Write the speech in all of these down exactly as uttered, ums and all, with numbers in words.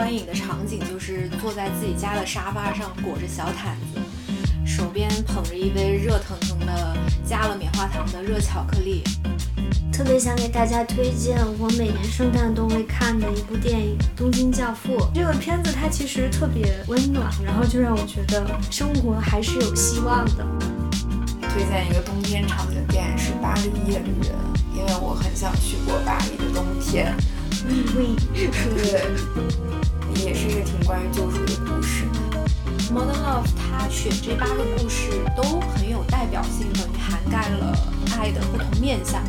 观影的场景就是坐在自己家的沙发上，裹着小毯子，手边捧着一杯热腾腾的加了棉花糖的热巧克力。特别想给大家推荐我每年圣诞都会看的一部电影《东京教父》。这个片子它其实特别温暖，然后就让我觉得生活还是有希望的。推荐一个冬天场景的电影是《巴黎夜旅人》，因为我很想去过巴黎的冬天。嗯，对，也是一个挺关于救赎的故事。Modern Love 它选这八个故事都很有代表性的，涵盖了爱的不同面向。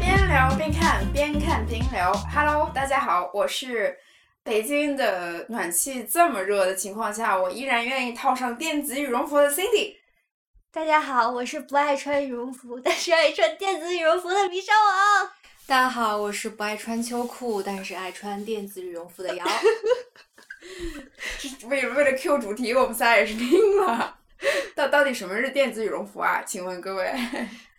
边聊边看，边看边聊。Hello， 大家好，我是北京的暖气这么热的情况下，我依然愿意套上电子羽绒服的 Cindy。大家好，我是不爱穿羽绒服，但是爱穿电子羽绒服的迷上网。大家好，我是不爱穿秋裤，但是爱穿电子羽绒服的瑶。为了为了 Q 主题，我们仨也是拼了。到到底什么是电子羽绒服啊？请问各位。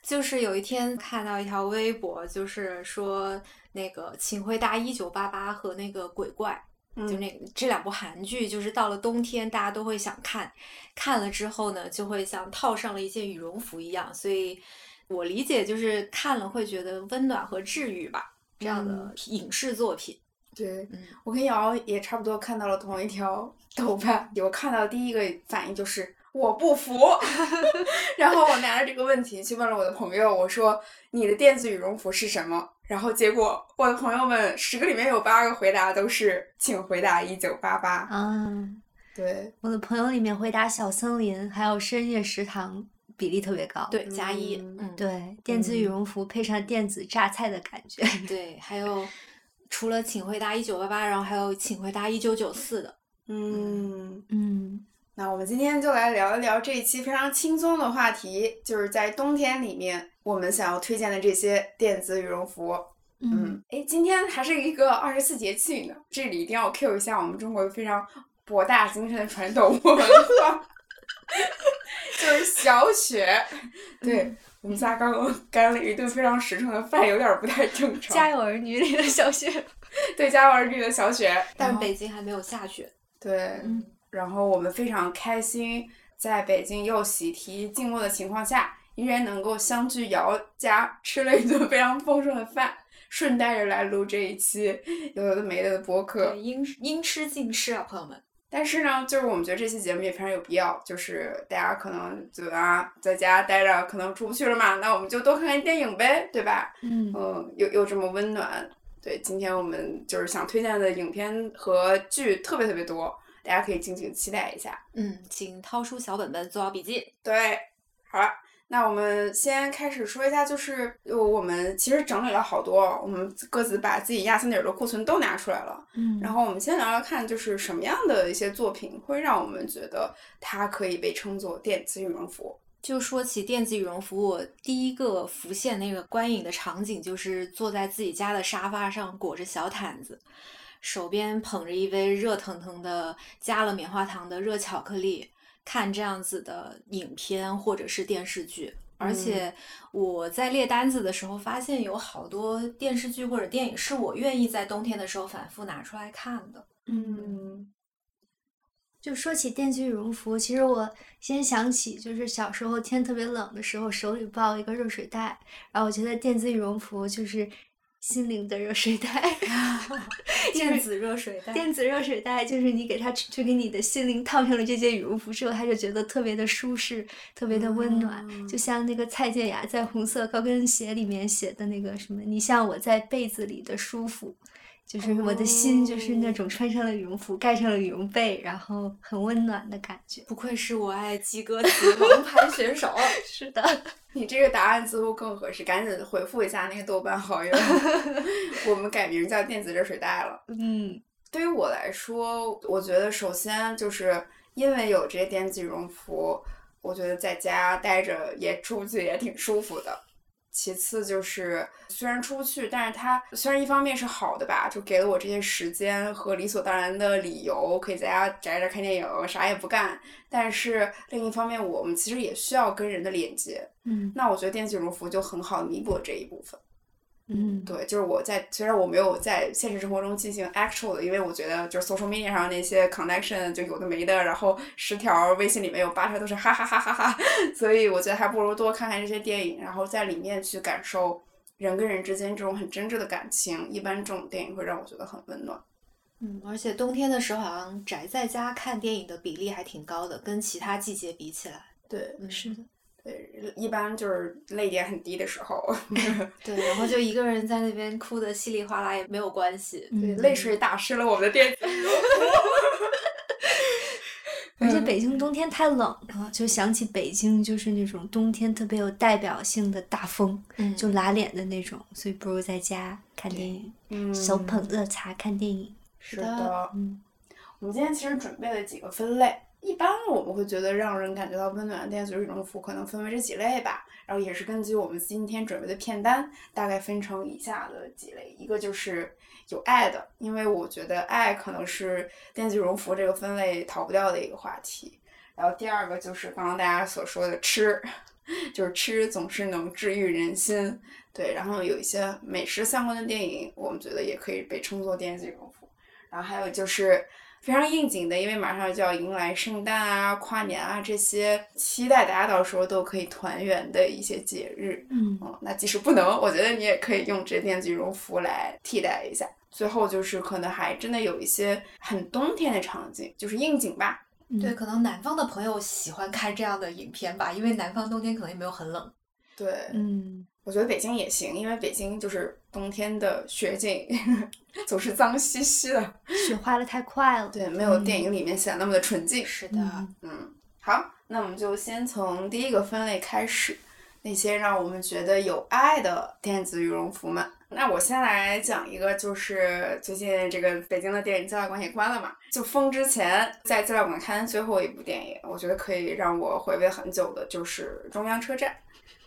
就是有一天看到一条微博，就是说那个请回答一九八八和那个鬼怪，嗯、就那个这两部韩剧，就是到了冬天大家都会想看，看了之后呢就会像套上了一件羽绒服一样，所以我理解就是看了会觉得温暖和治愈吧，这样的影视作品。嗯、对，我跟瑶也差不多看到了同一条豆瓣，我看到第一个反应就是我不服。然后我拿着这个问题去问了我的朋友，我说你的电子羽绒服是什么，然后结果我的朋友们十个里面有八个回答都是请回答一九八八。啊，对，我的朋友里面回答小森林还有深夜食堂比例特别高。对，加一。嗯，对，电子羽绒服配上电子榨菜的感觉。对，还有除了请回答一九八八，然后还有请回答一九九四的。嗯嗯，那我们今天就来聊一聊这一期非常轻松的话题，就是在冬天里面我们想要推荐的这些电子羽绒服。嗯，哎，今天还是一个二十四节气呢，这里一定要 Q 一下我们中国非常博大精深的传统文化。就是小雪。对、嗯、我们仨刚刚干了一顿非常实诚的饭，有点不太正常。家有儿女里的小雪。对，家有儿女的小雪。但北京还没有下雪。对、嗯、然后我们非常开心在北京又喜提静默的情况下，依然能够相聚瑶家吃了一顿非常丰盛的饭，顺带着来录这一期有的没的的播客。应应吃尽吃啊，朋友们。但是呢，就是我们觉得这期节目也非常有必要，就是大家可能就啊在家待着，可能出不去了嘛，那我们就多看看电影呗，对吧？嗯嗯，又又这么温暖。对，今天我们就是想推荐的影片和剧特别特别多，大家可以敬请期待一下。嗯，请掏出小本本做好笔记。对，好了，那我们先开始说一下，就是我们其实整理了好多，我们各自把自己压箱底的库存都拿出来了。嗯，然后我们先聊聊看，就是什么样的一些作品会让我们觉得它可以被称作电子羽绒服。就说起电子羽绒服，我第一个浮现那个观影的场景就是坐在自己家的沙发上，裹着小毯子，手边捧着一杯热腾腾的加了棉花糖的热巧克力，看这样子的影片或者是电视剧。而且我在列单子的时候发现有好多电视剧或者电影是我愿意在冬天的时候反复拿出来看的。嗯，就说起电子羽绒服，其实我先想起就是小时候天特别冷的时候，手里抱一个热水袋，然后我觉得电子羽绒服就是心灵的热水袋。电子热水袋。电子热水袋就是你给它就给你的心灵套上了这件羽绒服之后，它就觉得特别的舒适，特别的温暖、嗯、就像那个蔡健雅在《红色高跟鞋》里面写的那个什么，你像我在被子里的舒服，就是我的心就是那种穿上了羽绒服，盖上了羽绒被，然后很温暖的感觉。不愧是我爱鸡哥词王牌选手。是的，你这个答案似乎更合适，赶紧回复一下那个豆瓣好友。我们改名叫电子热水袋了。嗯，对于我来说，我觉得首先就是因为有这些电子羽绒服，我觉得在家待着也出去也挺舒服的。其次就是虽然出不去，但是它虽然一方面是好的吧，就给了我这些时间和理所当然的理由，可以在家宅着看电影啥也不干，但是另一方面我们其实也需要跟人的连接。嗯，那我觉得电子羽绒服就很好弥补这一部分。嗯，对，就是我在虽然我没有在现实生活中进行 actual 的，因为我觉得就是 social media 上那些 connection 就有的没的，然后十条微信里面有八条都是哈哈哈哈哈，所以我觉得还不如多看看这些电影，然后在里面去感受人跟人之间这种很真挚的感情，一般这种电影会让我觉得很温暖。嗯，而且冬天的时候好像宅在家看电影的比例还挺高的，跟其他季节比起来。对，嗯，是的。对，一般就是泪点很低的时候对，然后就一个人在那边哭的稀里哗啦也没有关系。对，泪水打湿了我们的电子羽绒服。而且北京冬天太冷了，就想起北京就是那种冬天特别有代表性的大风，嗯，就拉脸的那种，所以不如在家看电影，嗯，手捧热茶看电影。是的，嗯，我们今天其实准备了几个分类，一般我们会觉得让人感觉到温暖的电子羽绒服可能分为这几类吧，然后也是根据我们今天准备的片单大概分成以下的几类。一个就是有爱的，因为我觉得爱可能是电子羽绒服这个分类逃不掉的一个话题。然后第二个就是刚刚大家所说的吃，就是吃总是能治愈人心。对，然后有一些美食相关的电影我们觉得也可以被称作电子羽绒服。然后还有就是非常应景的，因为马上就要迎来圣诞啊、跨年啊这些期待大家到时候都可以团圆的一些节日。 嗯, 嗯那即使不能，我觉得你也可以用这电子羽绒服来替代一下。最后就是可能还真的有一些很冬天的场景，就是应景吧。嗯，对，可能南方的朋友喜欢看这样的影片吧，因为南方冬天可能也没有很冷。对，嗯，我觉得北京也行，因为北京就是冬天的雪景总是脏兮兮的，雪化的太快了。对，没有电影里面显得那么的纯净。是的，嗯，好，那我们就先从第一个分类开始，那些让我们觉得有爱的电子羽绒服们。那我先来讲一个，就是最近这个北京的电影资料馆也关了嘛，就封之前在资料馆看最后一部电影，我觉得可以让我回味很久的，就是中央车站。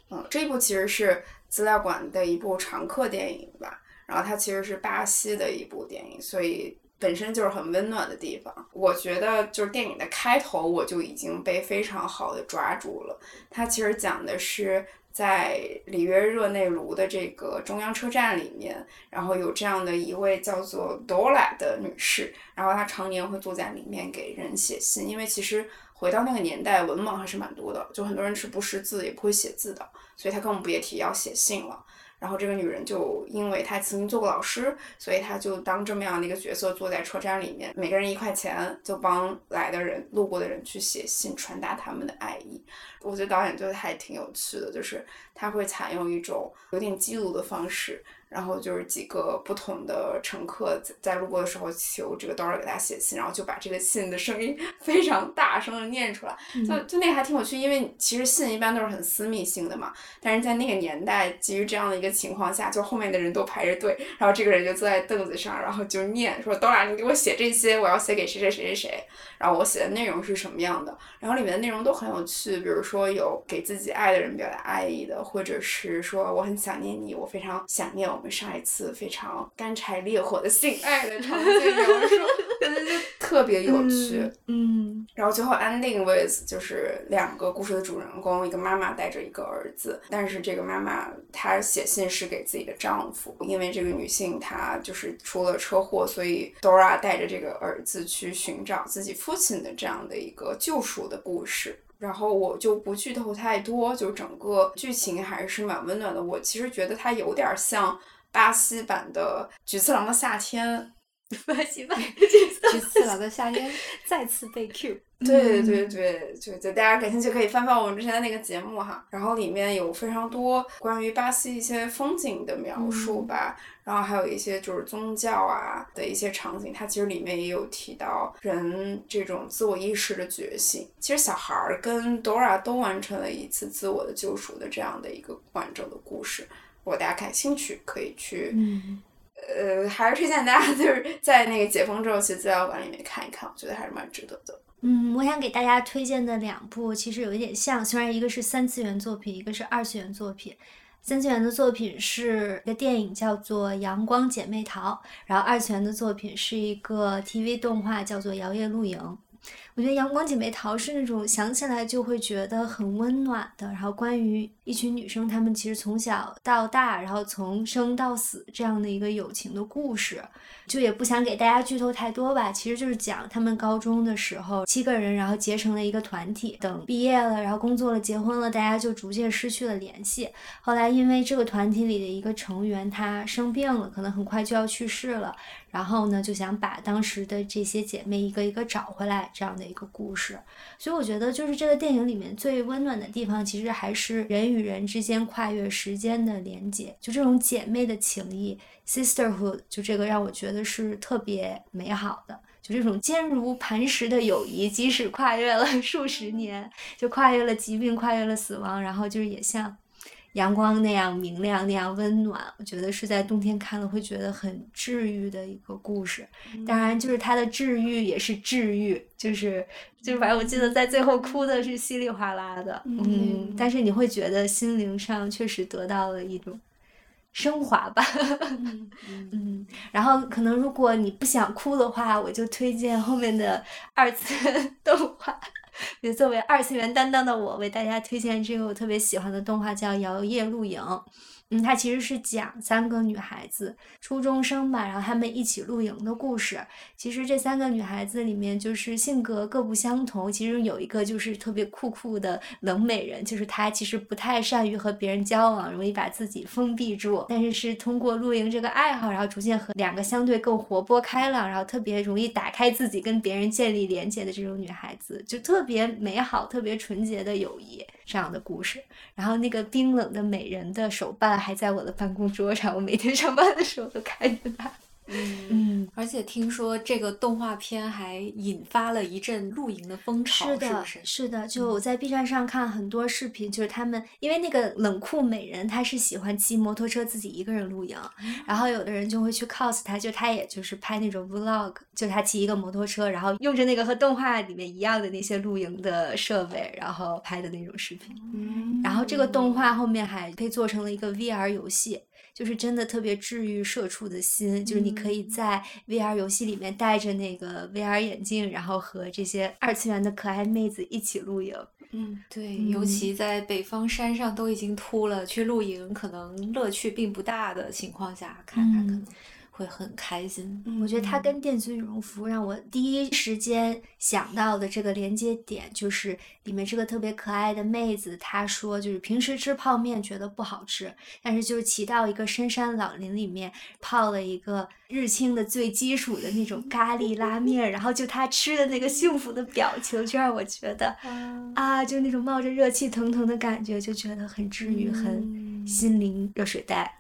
嗯，这一部其实是资料馆的一部常客电影吧，然后它其实是巴西的一部电影，所以本身就是很温暖的地方。我觉得就是电影的开头我就已经被非常好的抓住了，它其实讲的是在里约热内卢的这个中央车站里面，然后有这样的一位叫做多拉的女士，然后她常年会坐在里面给人写信，因为其实回到那个年代文盲还是蛮多的，就很多人是不识字也不会写字的，所以他更别提要写信了。然后这个女人就因为她曾经做过老师，所以她就当这么样的一个角色坐在车站里面，每个人一块钱就帮来的人路过的人去写信，传达他们的爱意。我觉得导演就还挺有趣的，就是他会采用一种有点记录的方式，然后就是几个不同的乘客在路过的时候求这个导演给他写信，然后就把这个信的声音非常大声的念出来。嗯，就就那个还挺有趣，因为其实信一般都是很私密性的嘛，但是在那个年代基于这样的一个情况下，就后面的人都排着队，然后这个人就坐在凳子上，然后就念说导演你给我写这些，我要写给谁谁谁谁谁，然后我写的内容是什么样的，然后里面的内容都很有趣，比如说有给自己爱的人表达爱意的，或者是说我很想念你，我非常想念我我们上一次非常干柴烈火的性爱的场景，我说特别有趣。 嗯, 嗯，然后最后 ending with 就是两个故事的主人公，一个妈妈带着一个儿子，但是这个妈妈她写信是给自己的丈夫，因为这个女性她就是出了车祸，所以 Dora 带着这个儿子去寻找自己父亲的这样的一个救赎的故事。然后我就不剧透太多，就整个剧情还是蛮温暖的。我其实觉得它有点像巴西版的菊次郎的夏天。巴西版菊次郎的夏天再次被 Q。 对对对对，就大家感兴趣可以翻翻我们之前的那个节目哈，然后里面有非常多关于巴西一些风景的描述吧，嗯，然后还有一些就是宗教啊的一些场景，它其实里面也有提到人这种自我意识的觉醒。其实小孩跟 Dora 都完成了一次自我的救赎的这样的一个完整的故事。如果大家感兴趣可以去，嗯，呃，还是推荐大家就是在那个解封之后去资料馆里面看一看，我觉得还是蛮值得的。嗯，我想给大家推荐的两部其实有一点像，虽然一个是三次元作品，一个是二次元作品。三次元的作品是一个电影叫做《阳光姐妹淘》，然后二次元的作品是一个 T V 动画叫做《摇曳露营》。我觉得《阳光姐妹淘》是那种想起来就会觉得很温暖的，然后关于一群女生她们其实从小到大，然后从生到死这样的一个友情的故事。就也不想给大家剧透太多吧，其实就是讲她们高中的时候七个人然后结成了一个团体，等毕业了然后工作了结婚了，大家就逐渐失去了联系。后来因为这个团体里的一个成员她生病了，可能很快就要去世了，然后呢就想把当时的这些姐妹一个一个找回来，这样的一个故事。所以我觉得就是这个电影里面最温暖的地方其实还是人与人之间跨越时间的连结，就这种姐妹的情谊 sisterhood， 就这个让我觉得是特别美好的，就这种坚如磐石的友谊，即使跨越了数十年，就跨越了疾病，跨越了死亡，然后就是也像阳光那样明亮，那样温暖。我觉得是在冬天看了会觉得很治愈的一个故事。当然就是它的治愈也是治愈，就是就是反正我记得在最后哭的是稀里哗啦的， 嗯, 嗯但是你会觉得心灵上确实得到了一种升华吧。嗯, 嗯，然后可能如果你不想哭的话，我就推荐后面的二次动画，也作为二次元担当的我为大家推荐这个我特别喜欢的动画叫《摇曳露营》。嗯，它其实是讲三个女孩子，初中生吧，然后她们一起露营的故事。其实这三个女孩子里面就是性格各不相同，其实有一个就是特别酷酷的冷美人，就是她其实不太善于和别人交往，容易把自己封闭住，但是是通过露营这个爱好，然后逐渐和两个相对更活泼开朗，然后特别容易打开自己跟别人建立连结的这种女孩子，就特别美好特别纯洁的友谊这样的故事。然后那个冰冷的美人的手办还在我的办公桌上，我每天上班的时候都看着它。嗯，而且听说这个动画片还引发了一阵露营的风潮，是的，是不是？是的，就我在 B 站上看很多视频，就是他们因为那个冷酷美人她是喜欢骑摩托车自己一个人露营，然后有的人就会去 cos 她，就她也就是拍那种 vlog， 就她骑一个摩托车，然后用着那个和动画里面一样的那些露营的设备，然后拍的那种视频。嗯，然后这个动画后面还被做成了一个 V R 游戏，就是真的特别治愈社畜的心，就是你可以在 V R 游戏里面戴着那个 V R 眼镜，然后和这些二次元的可爱妹子一起露营。嗯，对，尤其在北方山上都已经秃了，去露营可能乐趣并不大的情况下，看看可能会很开心。嗯，我觉得它跟电子羽绒服让我第一时间想到的这个连接点，就是里面这个特别可爱的妹子，她说就是平时吃泡面觉得不好吃，但是就是骑到一个深山老林里面泡了一个日清的最基础的那种咖喱拉面，然后就她吃的那个幸福的表情，就让我觉得啊，就那种冒着热气腾腾的感觉，就觉得很治愈，很心灵热水袋。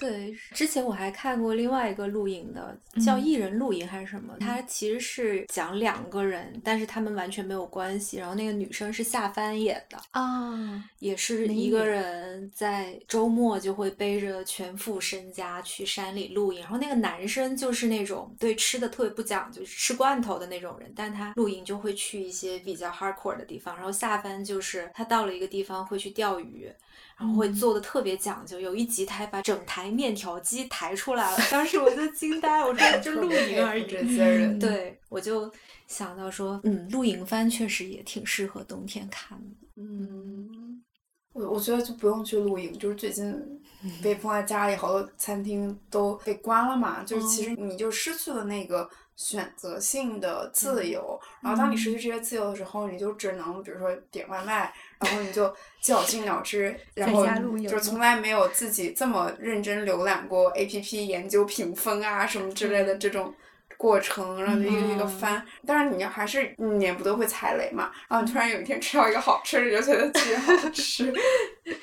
对，之前我还看过另外一个露营的叫艺人露营还是什么，它、嗯、其实是讲两个人，但是他们完全没有关系，然后那个女生是下凡演的啊、哦，也是一个人在周末就会背着全副身家去山里露营，然后那个男生就是那种对吃的特别不讲究，就是吃罐头的那种人，但他露营就会去一些比较 hardcore 的地方，然后下凡就是他到了一个地方会去钓鱼，然后会做的特别讲究，有一集他还把整台面条机抬出来了，当时我就惊呆，我说就露营而已。对，我就想到说，嗯，露营番确实也挺适合冬天看的。嗯，我我觉得就不用去露营，就是最近被封在家里，好多餐厅都被关了嘛，就是其实你就失去了那个选择性的自由、嗯、然后当你失去这些自由的时候、嗯、你就只能比如说点外卖，然后你就绞尽脑汁，然后就从来没有自己这么认真浏览过 A P P 研究评分啊什么之类的这种过程，然后就一个一个翻、嗯、但是你还是免不得会踩雷嘛，然后你突然有一天吃到一个好吃的就觉得自己好吃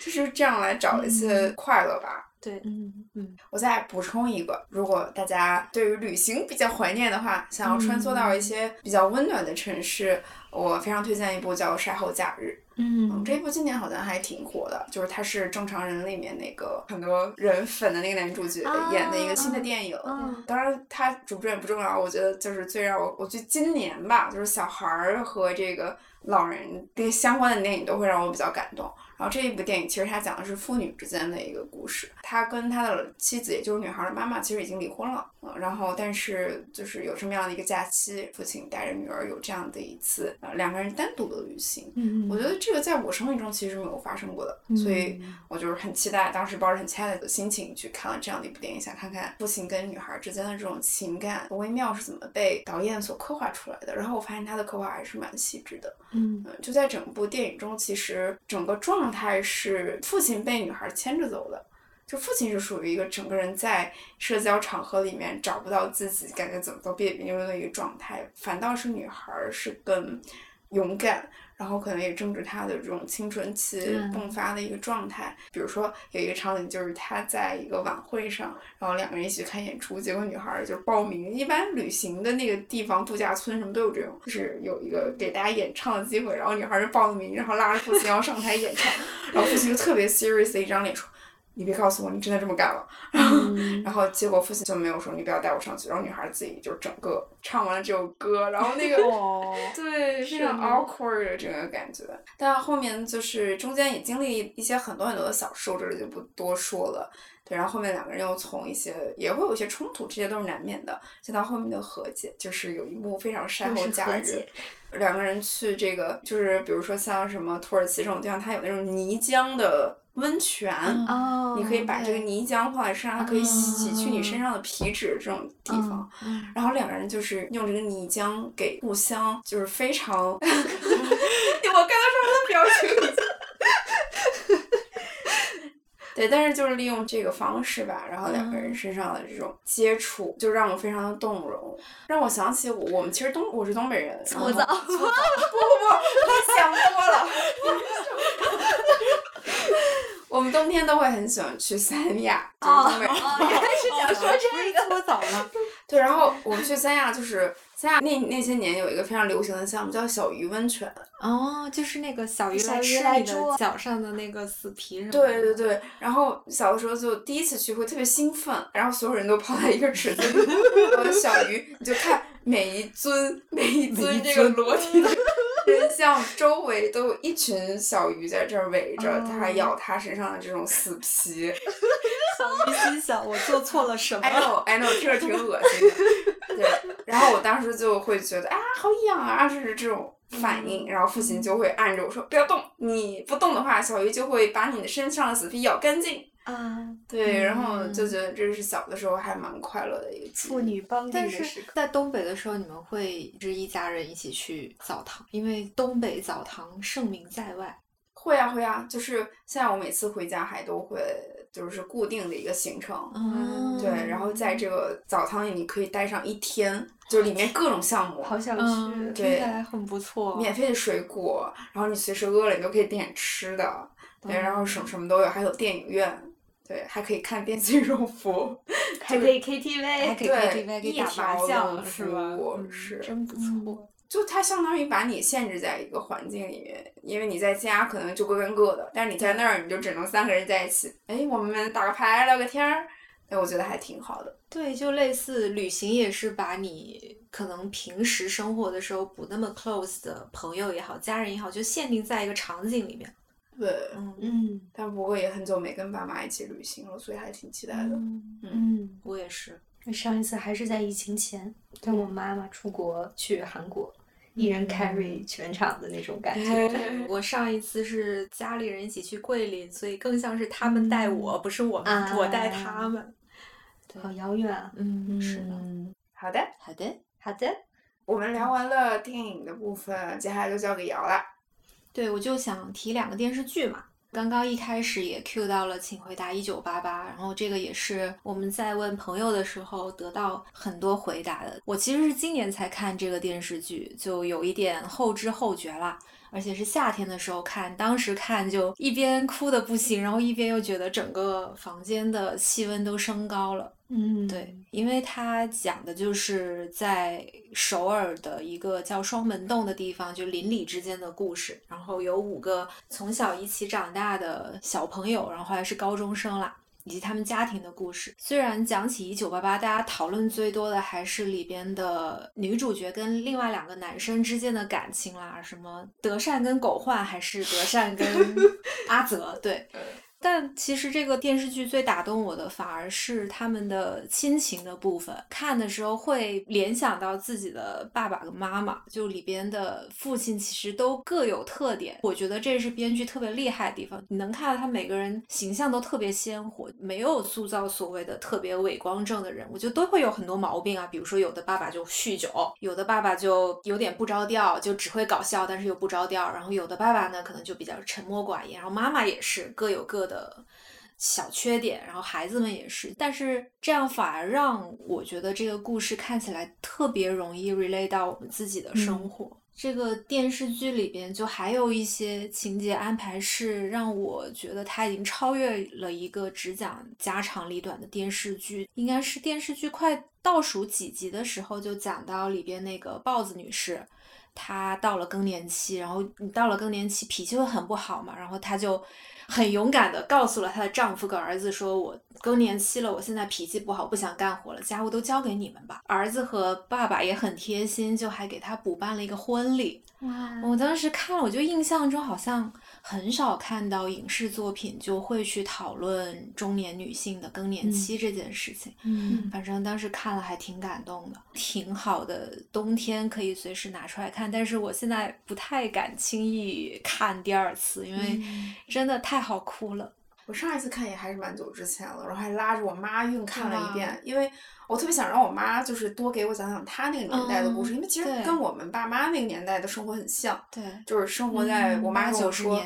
就是这样来找一些快乐吧。嗯，对，嗯嗯，我再补充一个，如果大家对于旅行比较怀念的话，想要穿梭到一些比较温暖的城市，我非常推荐一部叫《晒后假日》。嗯, 嗯，这一部今年好像还挺火的，就是他是正常人里面那个很多人粉的那个男主角演的一个新的电影、啊嗯、当然他主不主演不重要，我觉得就是最让我我觉得今年吧，就是小孩和这个老人这些相关的电影都会让我比较感动。然后这一部电影其实它讲的是父女之间的一个故事，他跟他的妻子也就是女孩的妈妈其实已经离婚了、嗯、然后但是就是有这么样的一个假期，父亲带着女儿有这样的一次、呃、两个人单独的旅行。嗯，我觉得这个在我生命中其实没有发生过的、嗯、所以我就是很期待，当时抱着很期待的心情去看了这样的一部电影，想看看父亲跟女孩之间的这种情感微妙是怎么被导演所刻画出来的。然后我发现他的刻画还是蛮细致的。嗯，就在整部电影中，其实整个状态是父亲被女孩牵着走的，就父亲是属于一个整个人在社交场合里面找不到自己，感觉怎么都别别扭扭的一个状态，反倒是女孩是更勇敢，然后可能也正值她的这种青春期迸发的一个状态。比如说有一个场景，就是她在一个晚会上，然后两个人一起看演出，结果女孩就报名一般旅行的那个地方度假村什么都有这种，就是有一个给大家演唱的机会，然后女孩就报名，然后拉着父亲要上台演唱然后父亲就特别 serious 的一张脸说，你别告诉我你真的这么干了、嗯、然后结果父亲就没有说你不要带我上去，然后女孩自己就整个唱完了这首歌，然后那个、哦、对，非常 awkward 的这个感觉。但后面就是中间也经历一些很多很多的小事，我这里就不多说了。对，然后后面两个人又从一些也会有一些冲突，这些都是难免的，就到后面的和解，就是有一幕非常晒后假日，两个人去这个就是比如说像什么土耳其这种地方，它有那种泥浆的温泉、嗯、你可以把这个泥浆放在身上、嗯、它可以洗去你身上的皮脂这种地方、嗯、然后两个人就是用这个泥浆给互相就是非常我看到上面的表情对，但是就是利用这个方式吧，然后两个人身上的这种接触就让我非常的动容，让我想起我我们其实东我是东北人，粗糙不不不你想多了我们冬天都会很喜欢去三亚，就是东北人。哦，原来是想说这个，我早了。对，然后我们去三亚，就是三亚那那些年有一个非常流行的项目叫小鱼温泉。哦，就是那个小鱼来吃你的脚上的那个死皮什么的。对对对，然后小的时候就第一次去会特别兴奋，然后所有人都泡在一个池子里，然后小鱼你就看每一尊每一尊这个裸体的。人像周围都有一群小鱼在这儿围着它、oh. 咬它身上的这种死皮小鱼心想我做错了什么 I know, I know 这挺恶心的对，然后我当时就会觉得啊好痒啊，就是这种反应，然后父亲就会按着我说不要动，你不动的话小鱼就会把你的身上的死皮咬干净啊、uh, 对、嗯、然后就觉得这是小的时候还蛮快乐的一个父女帮助的时刻。但是在东北的时候你们会是一家人一起去澡堂，因为东北澡堂盛名在外。会啊会啊，就是现在我每次回家还都会就是固定的一个行程、嗯、对，然后在这个澡堂里你可以待上一天，就是里面各种项目，好想去、嗯、对，听起来很不错，免费的水果，然后你随时饿了你都可以点吃的，对、嗯、然后什么什么都有，还有电影院，对，还可以看电竞柔服，还可以 K T V， 还可以 K T V 可以打麻将，是吧？是，真不错。就它相当于把你限制在一个环境里面，因为你在家可能就各干各的，但是你在那儿你就只能三个人在一起。哎，我们打个牌聊个天儿，哎，我觉得还挺好的。对，就类似旅行也是把你可能平时生活的时候不那么 close 的朋友也好，家人也好，就限定在一个场景里面。对，嗯，但不过也很久没跟爸妈一起旅行了，所以还挺期待的。嗯，嗯我也是。上一次还是在疫情前，跟我妈妈出国去韩国，嗯、一人 carry 全场的那种感觉、嗯。我上一次是家里人一起去桂林，所以更像是他们带我，不是我、啊、我带他们。好遥远啊！嗯，是的。好的，好的，好的。我们聊完了电影的部分，接下来就交给瑶了。对，我就想提两个电视剧嘛，刚刚一开始也 cue 到了请回答一九八八，然后这个也是我们在问朋友的时候得到很多回答的。我其实是今年才看这个电视剧，就有一点后知后觉啦，而且是夏天的时候看，当时看就一边哭得不行，然后一边又觉得整个房间的气温都升高了。嗯，对，因为他讲的就是在首尔的一个叫双门洞的地方，就邻里之间的故事。然后有五个从小一起长大的小朋友，然后后来是高中生啦，以及他们家庭的故事。虽然讲起一九八八，大家讨论最多的还是里边的女主角跟另外两个男生之间的感情啦，什么德善跟狗焕，还是德善跟阿泽，对。但其实这个电视剧最打动我的反而是他们的亲情的部分，看的时候会联想到自己的爸爸跟妈妈，就里边的父亲其实都各有特点，我觉得这是编剧特别厉害的地方。你能看到他每个人形象都特别鲜活，没有塑造所谓的特别伪光正的人，我觉得都会有很多毛病啊，比如说有的爸爸就酗酒，有的爸爸就有点不着调，就只会搞笑但是又不着调，然后有的爸爸呢可能就比较沉默寡言，然后妈妈也是各有各的的小缺点，然后孩子们也是，但是这样反而让我觉得这个故事看起来特别容易 relate 到我们自己的生活、嗯、这个电视剧里边就还有一些情节安排是让我觉得它已经超越了一个只讲家长里短的电视剧，应该是电视剧快倒数几集的时候就讲到里边那个豹子女士，她到了更年期，然后你到了更年期脾气会很不好嘛，然后她就很勇敢的告诉了她的丈夫跟儿子说，我更年期了，我现在脾气不好，不想干活了，家务都交给你们吧。儿子和爸爸也很贴心，就还给她补办了一个婚礼。哇！我当时看了，我就印象中好像很少看到影视作品就会去讨论中年女性的更年期这件事情。嗯，反正当时看了还挺感动的，挺好的，冬天可以随时拿出来看，但是我现在不太敢轻易看第二次，因为真的太好哭了。我上一次看也还是蛮久之前了，然后还拉着我妈硬看了一遍、啊、因为我特别想让我妈就是多给我讲讲她那个年代的故事、嗯、因为其实跟我们爸妈那个年代的生活很像，对，就是生活在我妈跟我说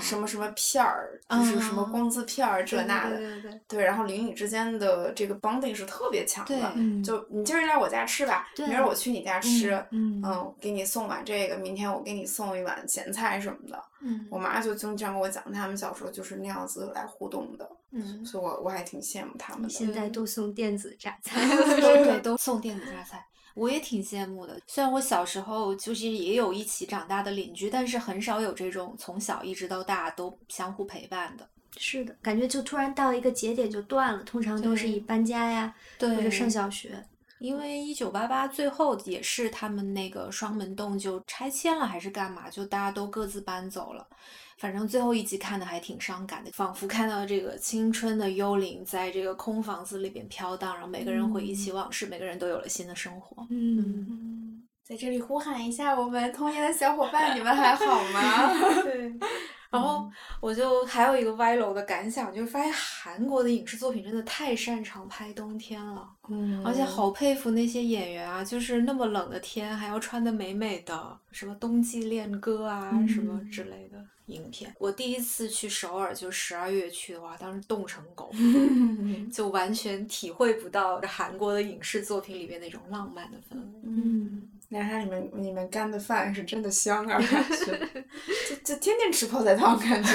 什么什么片儿、嗯，就是什么光子片儿这那的、嗯、对, 对, 对, 对, 对，然后邻里之间的这个 bonding 是特别强的，就你今儿来我家吃吧，明儿我去你家吃， 嗯, 嗯给你送碗这个，明天我给你送一碗咸菜什么的。嗯，我妈就经常给我讲他们小时候就是那样子来互动的，嗯，所以我我还挺羡慕他们的。现在都送电子榨菜，对对，都送电子榨菜，我也挺羡慕的。虽然我小时候就是也有一起长大的邻居，但是很少有这种从小一直到大都相互陪伴的。是的，感觉就突然到一个节点就断了，通常都是以搬家呀，对，或者上小学。因为一九八八最后也是他们那个双门洞就拆迁了还是干嘛，就大家都各自搬走了，反正最后一集看的还挺伤感的，仿佛看到这个青春的幽灵在这个空房子里边飘荡，然后每个人回忆起往事、嗯、每个人都有了新的生活。 嗯, 嗯，在这里呼喊一下我们童年的小伙伴，你们还好吗？对，然后我就还有一个歪楼的感想，就是发现韩国的影视作品真的太擅长拍冬天了，嗯，而且好佩服那些演员啊，就是那么冷的天还要穿得美美的，什么冬季恋歌啊、嗯、什么之类的影片。我第一次去首尔就十二月去的话，当时冻成狗，就完全体会不到韩国的影视作品里面那种浪漫的氛围。嗯，那它里面你们干的饭是真的香啊，感觉就就天天吃泡菜汤感觉，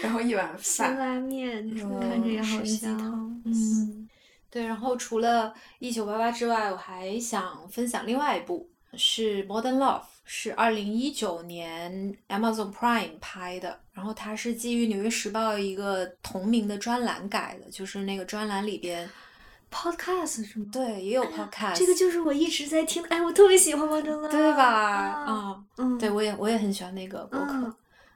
然后一碗饭拉面，看着也好香。嗯，对。然后除了一九八八之外，我还想分享另外一部，是 Modern Love， 是二零一九年 Amazon Prime 拍的，然后它是基于纽约时报一个同名的专栏改的，就是那个专栏里边podcast 是吗？对，也有 podcast、哎、这个就是我一直在听，哎，我特别喜欢 Modern Love， 对吧？啊，嗯，对，我也我也很喜欢那个播客、嗯、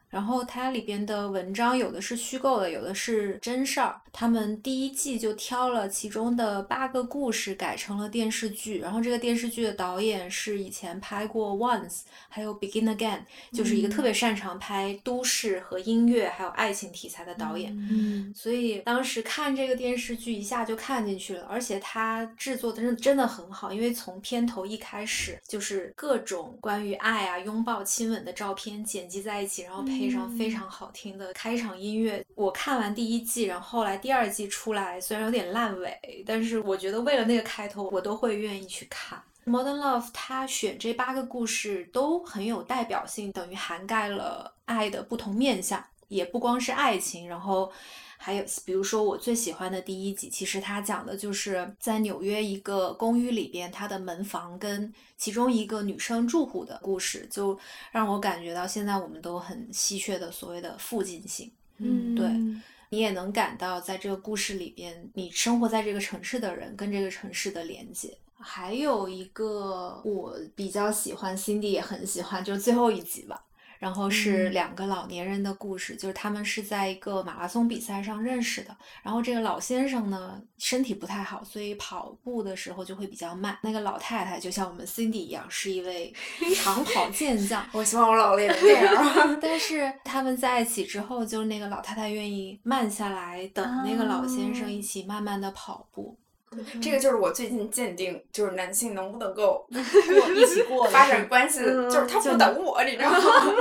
然后它里边的文章有的是虚构的，有的是真事儿。他们第一季就挑了其中的八个故事改成了电视剧，然后这个电视剧的导演是以前拍过 Once 还有 Begin Again， 就是一个特别擅长拍都市和音乐还有爱情题材的导演。嗯，所以当时看这个电视剧一下就看进去了，而且它制作的真的很好，因为从片头一开始就是各种关于爱啊拥抱亲吻的照片剪辑在一起，然后配上非常好听的开场音乐。我看完第一季，然后后来第二季出来，虽然有点烂尾，但是我觉得为了那个开头我都会愿意去看。 Modern Love 它选这八个故事都很有代表性，等于涵盖了爱的不同面向，也不光是爱情，然后还有比如说我最喜欢的第一集，其实它讲的就是在纽约一个公寓里边，它的门房跟其中一个女生住户的故事，就让我感觉到现在我们都很稀缺的所谓的附近性。嗯，对，你也能感到在这个故事里边你生活在这个城市的人跟这个城市的连接。还有一个我比较喜欢， Cindy 也很喜欢，就是最后一集吧，然后是两个老年人的故事、嗯、就是他们是在一个马拉松比赛上认识的，然后这个老先生呢身体不太好，所以跑步的时候就会比较慢，那个老太太就像我们 Cindy 一样是一位长跑健将我希望我老了也能这样但是他们在一起之后，就那个老太太愿意慢下来等那个老先生一起慢慢的跑步、啊这个就是我最近鉴定，就是男性能不能够一起过发展关系，就是他不等我，你知道吗？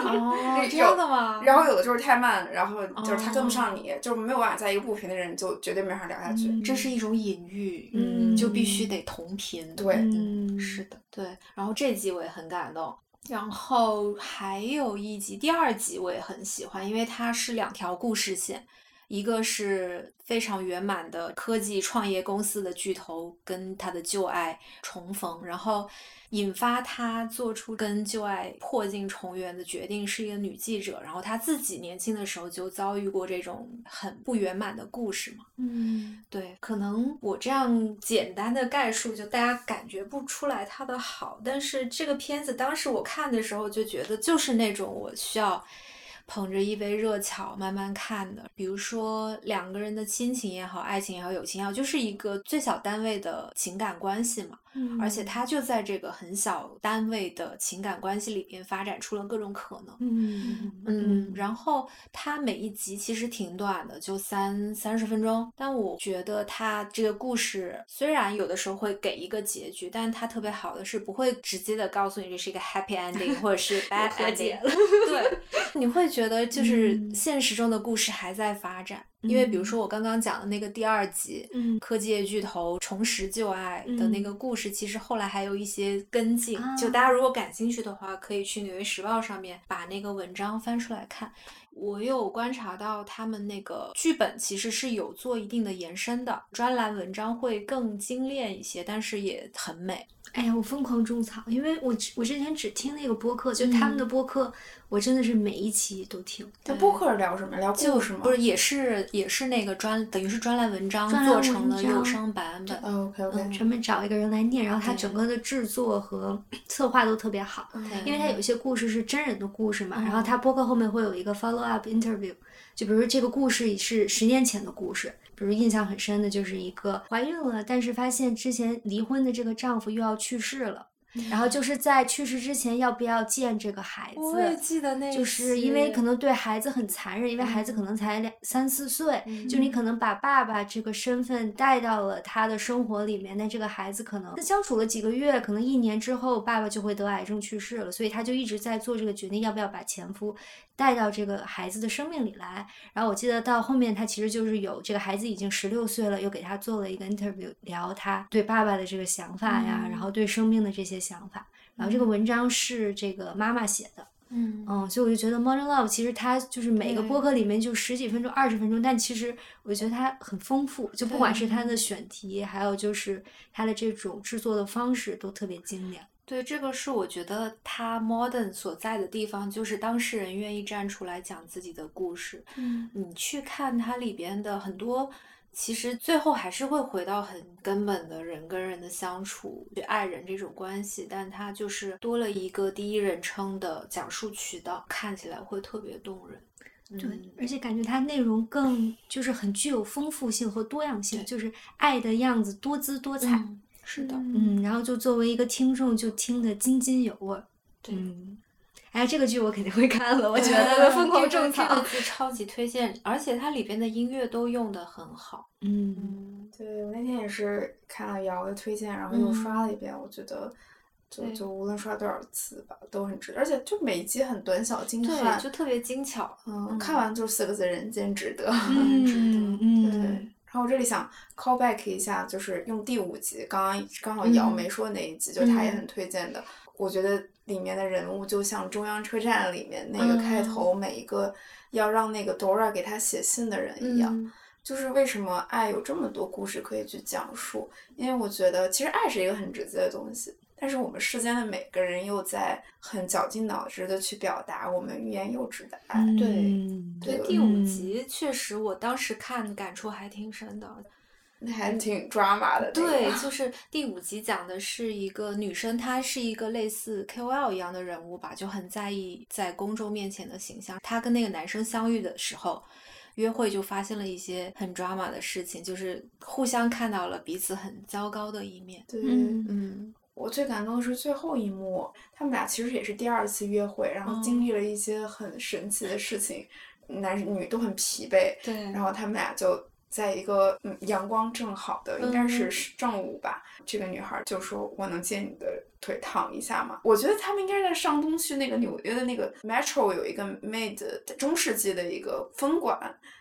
哦，这样的吗？然后有的就是太慢，然后就是他跟不上你，就是没有办法在一个不平的人就绝对没法聊下去。这是一种隐喻，嗯，就必须得同频。对，嗯，是的，对。然后这集我也很感动。然后还有一集，第二集我也很喜欢，因为它是两条故事线。一个是非常圆满的科技创业公司的巨头跟他的旧爱重逢，然后引发他做出跟旧爱破镜重圆的决定是一个女记者，然后她自己年轻的时候就遭遇过这种很不圆满的故事嘛。嗯，对，可能我这样简单的概述就大家感觉不出来它的好，但是这个片子当时我看的时候就觉得就是那种我需要捧着一杯热巧慢慢看的，比如说两个人的亲情也好，爱情也好，友情也好，就是一个最小单位的情感关系嘛、嗯、而且它就在这个很小单位的情感关系里面发展出了各种可能。嗯嗯，然后它每一集其实挺短的，就三三十分钟，但我觉得它这个故事虽然有的时候会给一个结局，但它特别好的是不会直接的告诉你这是一个 happy ending 或者是 bad ending 对，你会觉得就是现实中的故事还在发展、嗯、因为比如说我刚刚讲的那个第二集、嗯、科技巨头重拾旧爱的那个故事、嗯、其实后来还有一些跟进、啊、就大家如果感兴趣的话可以去纽约时报上面把那个文章翻出来看。我有观察到他们那个剧本其实是有做一定的延伸的，专栏文章会更精炼一些，但是也很美。哎呀，我疯狂种草，因为我我之前只听那个播客，就他们的播客、嗯、我真的是每一期都听。那播客聊什么？聊故事吗？不是，也是也是那个专等于是专栏文章做成了有声版本。哦、OK OK。专门找一个人来念，然后他整个的制作和策划都特别好，因为他有一些故事是真人的故事嘛，然后他播客后面会有一个 follow。interview， 就比如这个故事是十年前的故事，比如印象很深的就是一个怀孕了，但是发现之前离婚的这个丈夫又要去世了，然后就是在去世之前要不要见这个孩子，我也记得那就是因为可能对孩子很残忍，因为孩子可能才两三四岁、嗯、就你可能把爸爸这个身份带到了他的生活里面，那这个孩子可能相处了几个月，可能一年之后爸爸就会得癌症去世了，所以他就一直在做这个决定要不要把前夫带到这个孩子的生命里来。然后我记得到后面他其实就是有这个孩子已经十六岁了，又给他做了一个 interview， 聊他对爸爸的这个想法呀、嗯、然后对生命的这些想法，然后这个文章是这个妈妈写的。嗯嗯，所以我就觉得 Modern Love 其实它就是每个播客里面就十几分钟二十分钟，但其实我觉得它很丰富，就不管是它的选题还有就是它的这种制作的方式都特别精良。对，这个是我觉得他 modern 所在的地方，就是当事人愿意站出来讲自己的故事。嗯，你去看它里边的很多，其实最后还是会回到很根本的人跟人的相处，对爱人这种关系，但它就是多了一个第一人称的讲述渠道，看起来会特别动人。对，而且感觉它内容更就是很具有丰富性和多样性，就是爱的样子多姿多彩。嗯，是的，嗯，然后就作为一个听众就听得津津有味。对，嗯，哎，这个剧我肯定会看了，我觉得疯狂种草，这个剧超级推荐，而且它里边的音乐都用得很好。嗯，对，我那天也是看了瑶的推荐，然后又刷了一遍，嗯、我觉得就就无论刷多少次吧，都很值，而且就每一集很短小精悍，对，就特别精巧。嗯，嗯看完就四个字：人间值得，嗯、值得，嗯、对。嗯然后我这里想 call back 一下，就是用第五集刚刚刚好姚梅说那一集、嗯、就他也很推荐的、嗯、我觉得里面的人物就像中央车站里面那个开头每一个要让那个 Dora 给他写信的人一样、嗯、就是为什么爱有这么多故事可以去讲述，因为我觉得其实爱是一个很直接的东西，但是我们世间的每个人又在很绞尽脑汁的去表达我们欲言又止的爱、嗯、对, 对, 对第五集确实我当时看感触还挺深的，那还挺drama的、嗯、对，就是第五集讲的是一个女生，她是一个类似 K O L 一样的人物吧，就很在意在公众面前的形象。她跟那个男生相遇的时候约会就发现了一些很drama的事情，就是互相看到了彼此很糟糕的一面。对，嗯，我最感动的是最后一幕，他们俩其实也是第二次约会，然后经历了一些很神奇的事情、嗯、男女都很疲惫，对，然后他们俩就在一个、嗯、阳光正好的应该是正午吧、嗯、这个女孩就说我能借你的腿躺一下吗？我觉得他们应该在上东区那个纽约的那个 Metro 有一个 Made 中世纪的一个分馆、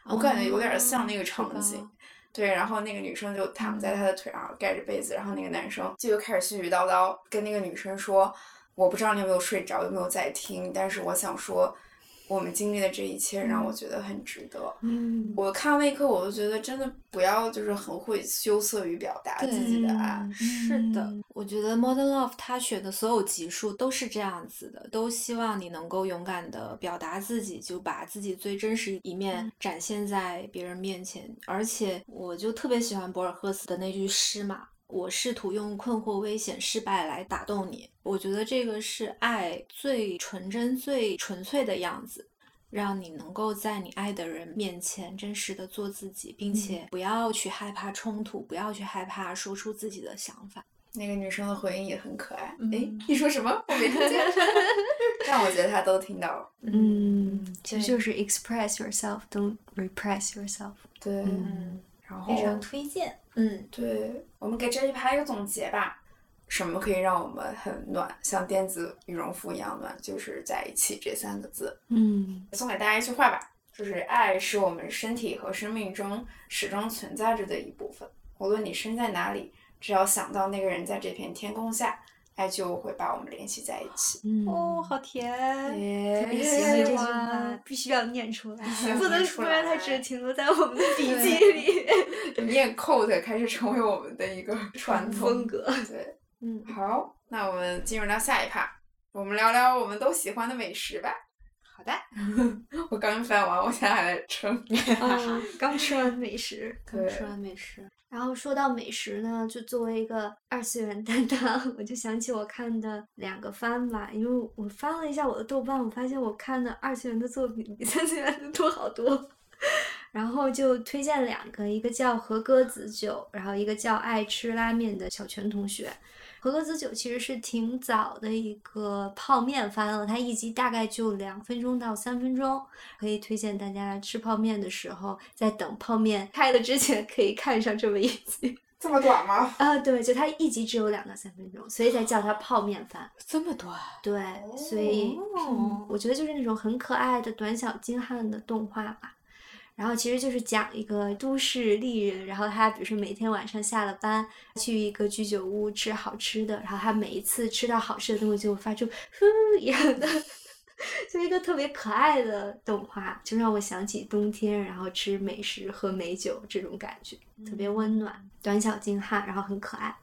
嗯、我感觉有点像那个场景、嗯、对，然后那个女生就躺在她的腿上盖着被子，然后那个男生就开始絮絮叨叨跟那个女生说，我不知道你有没有睡着，有没有在听，但是我想说我们经历的这一切让我觉得很值得。嗯，我看到那一刻我就觉得真的不要就是很会羞涩于表达自己的爱。是的、嗯、我觉得 Modern Love 他选的所有集数都是这样子的，都希望你能够勇敢的表达自己，就把自己最真实一面展现在别人面前、嗯、而且我就特别喜欢博尔赫斯的那句诗嘛，我试图用困惑、危险、失败来打动你，我觉得这个是爱最纯真、最纯粹的样子，让你能够在你爱的人面前真实的做自己，并且不要去害怕冲突，不要去害怕说出自己的想法。那个女生的回应也很可爱，哎、嗯，你说什么？我没听见。但我觉得她都听到了。嗯，其实就是 express yourself, don't repress yourself。对。嗯，然后非常推荐。嗯，对，我们给这一趴一个总结吧。什么可以让我们很暖，像电子羽绒服一样暖，就是在一起这三个字。嗯，送给大家一句话吧，就是爱是我们身体和生命中始终存在着的一部分，无论你身在哪里，只要想到那个人在这片天空下，爱就会把我们联系在一起。嗯、哦，好甜！特别喜欢这句话，必须要念出来，不能不然它只停留在我们的笔记里。念quote开始成为我们的一个传统风格。对，嗯，好，那我们进入到下一趴，我们聊聊我们都喜欢的美食吧。好的，我刚翻完，我现在还在撑。嗯，刚吃完美食，刚吃完美食。然后说到美食呢，就作为一个二次元担当，我就想起我看的两个番吧，因为我翻了一下我的豆瓣，我发现我看的二次元的作品比三次元的多好多，然后就推荐两个，一个叫和歌子酒，然后一个叫爱吃拉面的小泉同学。和歌子酒其实是挺早的一个泡面番了，它一集大概就两分钟到三分钟，可以推荐大家吃泡面的时候，在等泡面开了之前可以看上这么一集。这么短吗？啊、呃，对，就它一集只有两到三分钟，所以才叫它泡面番。这么短？对，所以、哦嗯、我觉得就是那种很可爱的短小精悍的动画吧。然后其实就是讲一个都市丽人，然后他比如说每天晚上下了班去一个居酒屋吃好吃的，然后他每一次吃到好吃的东西就会发出呼一样的，就一个特别可爱的动画，就让我想起冬天，然后吃美食喝美酒这种感觉，特别温暖，短小精悍，然后很可爱。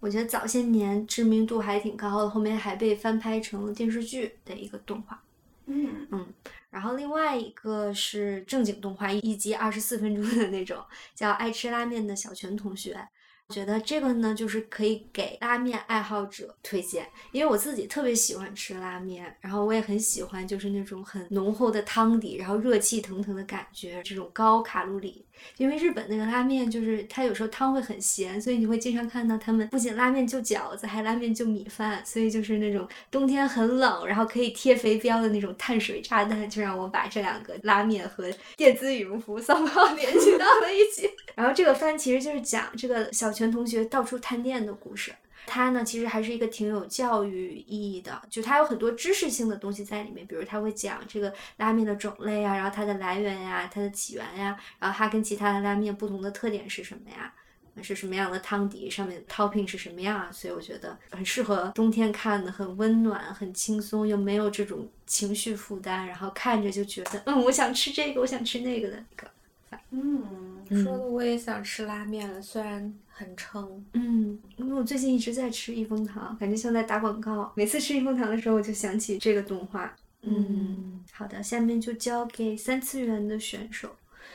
我觉得早些年知名度还挺高的，后面还被翻拍成了电视剧的一个动画。嗯嗯，然后另外一个是正经动画，一集二十四分钟的那种，叫爱吃拉面的小泉同学。我觉得这个呢，就是可以给拉面爱好者推荐，因为我自己特别喜欢吃拉面，然后我也很喜欢就是那种很浓厚的汤底，然后热气腾腾的感觉，这种高卡路里。因为日本那个拉面就是它有时候汤会很咸，所以你会经常看到他们不仅拉面就饺子，还拉面就米饭，所以就是那种冬天很冷，然后可以贴肥膘的那种碳水炸弹，就让我把这两个拉面和电子羽绒服三号联系到了一起。然后这个番其实就是讲这个小泉同学到处探店的故事，它呢其实还是一个挺有教育意义的，就它有很多知识性的东西在里面，比如它会讲这个拉面的种类啊，然后它的来源呀、啊、它的起源呀、啊，然后它跟其他的拉面不同的特点是什么呀，是什么样的汤底，上面 topping 是什么样，所以我觉得很适合冬天看的，很温暖很轻松，又没有这种情绪负担，然后看着就觉得嗯我想吃这个我想吃那个的一个饭。嗯，说的我也想吃拉面了，虽然很撑。嗯，因为我最近一直在吃一风堂，感觉像在打广告，每次吃一风堂的时候我就想起这个动画。嗯，好的，下面就交给三次元的选手，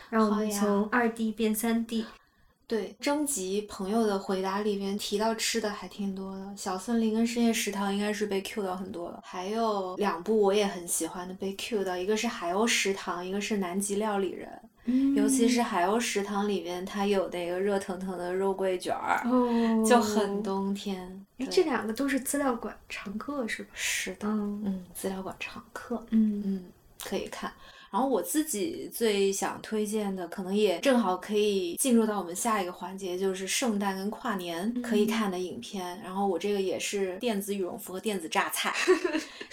让我们从二 D 变三 D。对，征集朋友的回答里面提到吃的还挺多的，小森林跟深夜食堂应该是被 cue 到很多了，还有两部我也很喜欢的被 cue 到，一个是海鸥食堂，一个是南极料理人。嗯，尤其是海鸥食堂里面它有那个热腾腾的肉桂卷儿，哦，就很冬天。这两个都是资料馆常客是吧？是的，嗯，嗯资料馆常客。嗯嗯，可以看。然后我自己最想推荐的可能也正好可以进入到我们下一个环节，就是圣诞跟跨年可以看的影片、嗯、然后我这个也是电子羽绒服和电子榨菜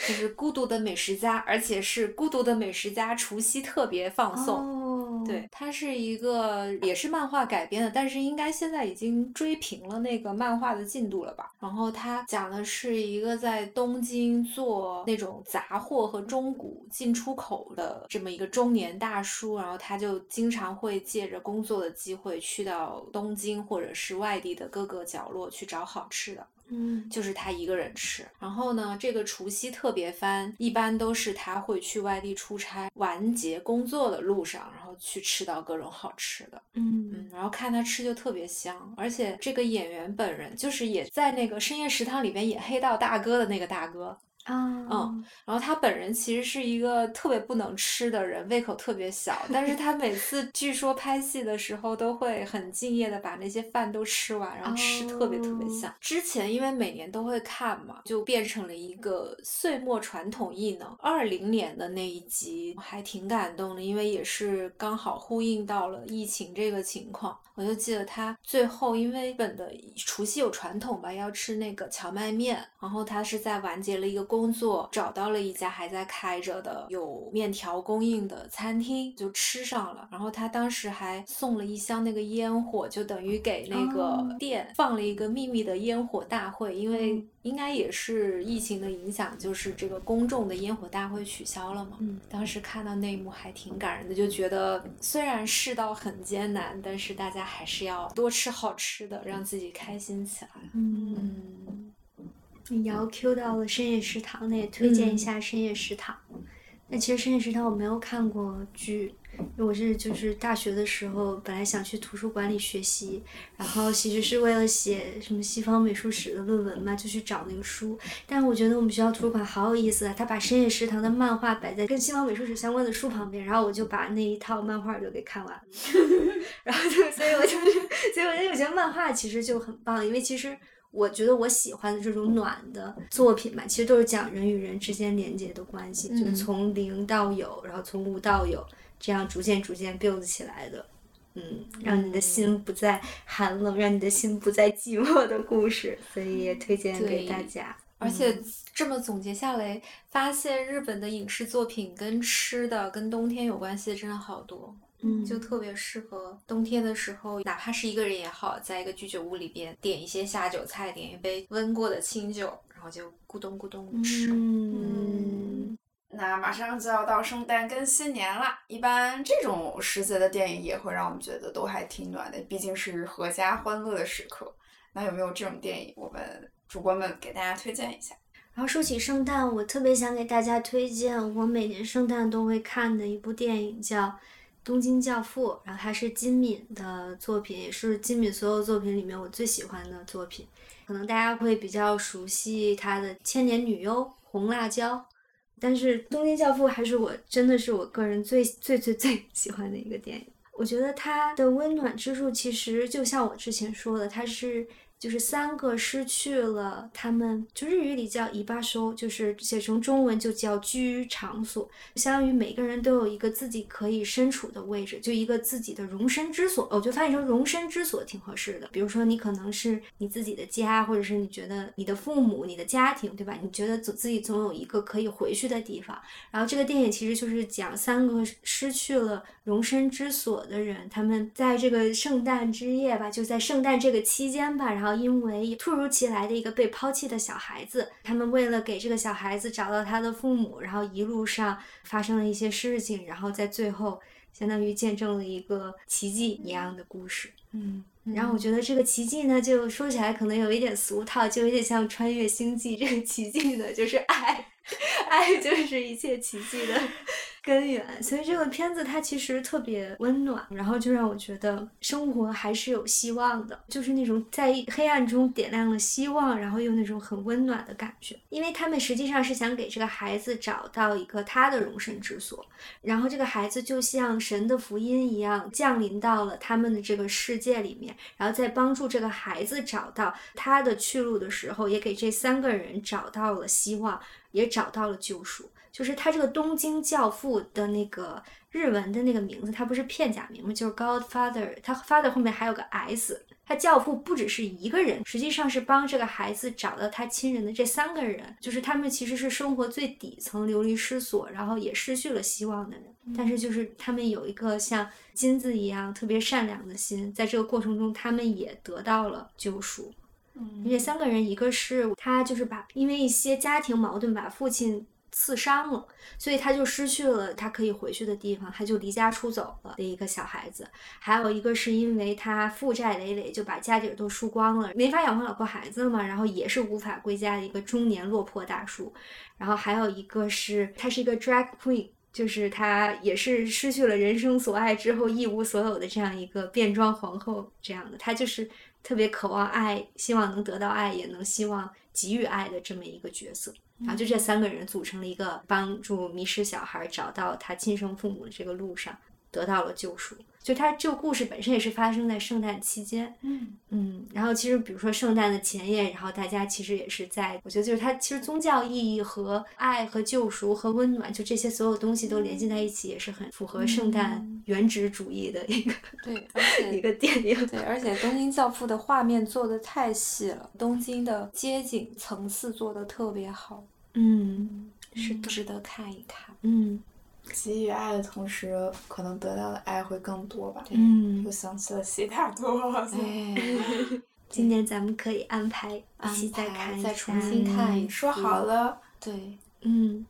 就是孤独的美食家，而且是孤独的美食家除夕特别放送、哦对，它是一个也是漫画改编的，但是应该现在已经追平了那个漫画的进度了吧。然后它讲的是一个在东京做那种杂货和中古进出口的这么一个中年大叔，然后他就经常会借着工作的机会去到东京或者是外地的各个角落去找好吃的。嗯，就是他一个人吃。然后呢，这个除夕特别番一般都是他会去外地出差，完结工作的路上，然后去吃到各种好吃的。嗯嗯，然后看他吃就特别香，而且这个演员本人就是也在那个深夜食堂里边演黑道大哥的那个大哥。嗯、oh. 嗯，然后他本人其实是一个特别不能吃的人，胃口特别小，但是他每次据说拍戏的时候都会很敬业的把那些饭都吃完，然后吃特别特别香、oh. 之前因为每年都会看嘛，就变成了一个岁末传统艺能。二零年的那一集还挺感动的，因为也是刚好呼应到了疫情这个情况。我就记得他最后，因为本的除夕有传统吧，要吃那个荞麦面，然后他是在完结了一个工作，找到了一家还在开着的有面条供应的餐厅，就吃上了。然后他当时还送了一箱那个烟火，就等于给那个店放了一个秘密的烟火大会，因为应该也是疫情的影响，就是这个公众的烟火大会取消了嘛。嗯，当时看到那一幕还挺感人的，就觉得虽然世道很艰难，但是大家还是要多吃好吃的，让自己开心起来。嗯。嗯，你要 Q 到了深夜食堂，那也推荐一下深夜食堂。那、嗯、其实深夜食堂我没有看过剧，我是就是大学的时候本来想去图书馆里学习，然后其实是为了写什么西方美术史的论文嘛，就去找那个书。但是我觉得我们学校图书馆好有意思啊，他把深夜食堂的漫画摆在跟西方美术史相关的书旁边，然后我就把那一套漫画就给看完了然后就所以我就所以我就觉得漫画其实就很棒，因为其实我觉得我喜欢的这种暖的作品嘛，其实都是讲人与人之间连接的关系、嗯、就是从零到有，然后从无到有，这样逐渐逐渐 build 起来的。嗯，让你的心不再寒冷、嗯、让你的心不再寂寞的故事，所以也推荐给大家。而且这么总结下来，发现日本的影视作品跟吃的跟冬天有关系的真的好多。嗯，就特别适合冬天的时候，哪怕是一个人也好，在一个居酒屋里边点一些下酒菜，点一杯温过的清酒，然后就咕咚咕咚吃。嗯。嗯，那马上就要到圣诞跟新年了，一般这种时节的电影也会让我们觉得都还挺暖的，毕竟是合家欢乐的时刻。那有没有这种电影，我们主播们给大家推荐一下？然后说起圣诞，我特别想给大家推荐我每年圣诞都会看的一部电影，叫东京教父，然后它是金敏的作品，也是金敏所有作品里面我最喜欢的作品。可能大家会比较熟悉他的《千年女优》《红辣椒》，但是东京教父还是我真的是我个人最最最最喜欢的一个电影。我觉得它的温暖之处其实就像我之前说的，它是就是三个失去了他们，就日语里叫一把收，就是写成中文就叫居于场所，相当于每个人都有一个自己可以身处的位置，就一个自己的容身之所。我觉得翻译成容身之所挺合适的。比如说你可能是你自己的家，或者是你觉得你的父母、你的家庭，对吧？你觉得自己总有一个可以回去的地方。然后这个电影其实就是讲三个失去了容身之所的人，他们在这个圣诞之夜吧，就在圣诞这个期间吧，然后因为突如其来的一个被抛弃的小孩子，他们为了给这个小孩子找到他的父母，然后一路上发生了一些事情，然后在最后相当于见证了一个奇迹一样的故事。嗯，然后我觉得这个奇迹呢，就说起来可能有一点俗套，就有点像穿越星际，这个奇迹呢就是爱，爱就是一切奇迹的根源。所以这个片子它其实特别温暖，然后就让我觉得生活还是有希望的，就是那种在黑暗中点亮了希望，然后又那种很温暖的感觉。因为他们实际上是想给这个孩子找到一个他的容身之所，然后这个孩子就像神的福音一样降临到了他们的这个世界里面，然后在帮助这个孩子找到他的去路的时候，也给这三个人找到了希望，也找到了救赎。就是他这个东京教父的那个日文的那个名字，他不是片假名吗？就是 Godfather， 他 father 后面还有个 S。 他教父不只是一个人，实际上是帮这个孩子找到他亲人的这三个人，就是他们其实是生活最底层流离失所，然后也失去了希望的人、嗯、但是就是他们有一个像金子一样特别善良的心，在这个过程中他们也得到了救赎。嗯，这三个人，一个是他就是把因为一些家庭矛盾把父亲刺伤了，所以他就失去了他可以回去的地方，他就离家出走了的一个小孩子。还有一个是因为他负债累累，就把家底儿都输光了，没法养活老婆孩子了嘛，然后也是无法归家的一个中年落魄大叔。然后还有一个是他是一个 drag queen， 就是他也是失去了人生所爱之后一无所有的这样一个变装皇后这样的，他就是特别渴望爱，希望能得到爱，也能希望给予爱的这么一个角色。然后就这三个人组成了一个帮助迷失小孩找到他亲生父母的这个路上得到了救赎。就他这个故事本身也是发生在圣诞期间，嗯嗯，然后其实比如说圣诞的前夜，然后大家其实也是在，我觉得就是它其实宗教意义和爱和救赎和温暖，就这些所有东西都联系在一起，也是很符合圣诞原始主义的一个、嗯、对，而且一个电影。对，而且东京教父的画面做得太细了，东京的街景层次做得特别好，嗯，是值得看一看，嗯。给予爱的同时可能得到的爱会更多吧。嗯，又想起了西塔多、哎、今年咱们可以安排一起再看一下，再重新看一、嗯、说好了。对，嗯，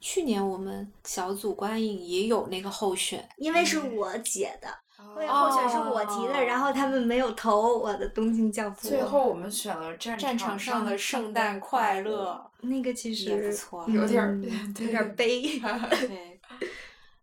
去年我们小组观影也有那个候选，因为是我姐的、嗯、因为候选是我提的、哦、然后他们没有投我的东京教父，最后我们选了战场 上, 战场上的圣诞快乐，那个其实也不错，有点、嗯、有点悲。对，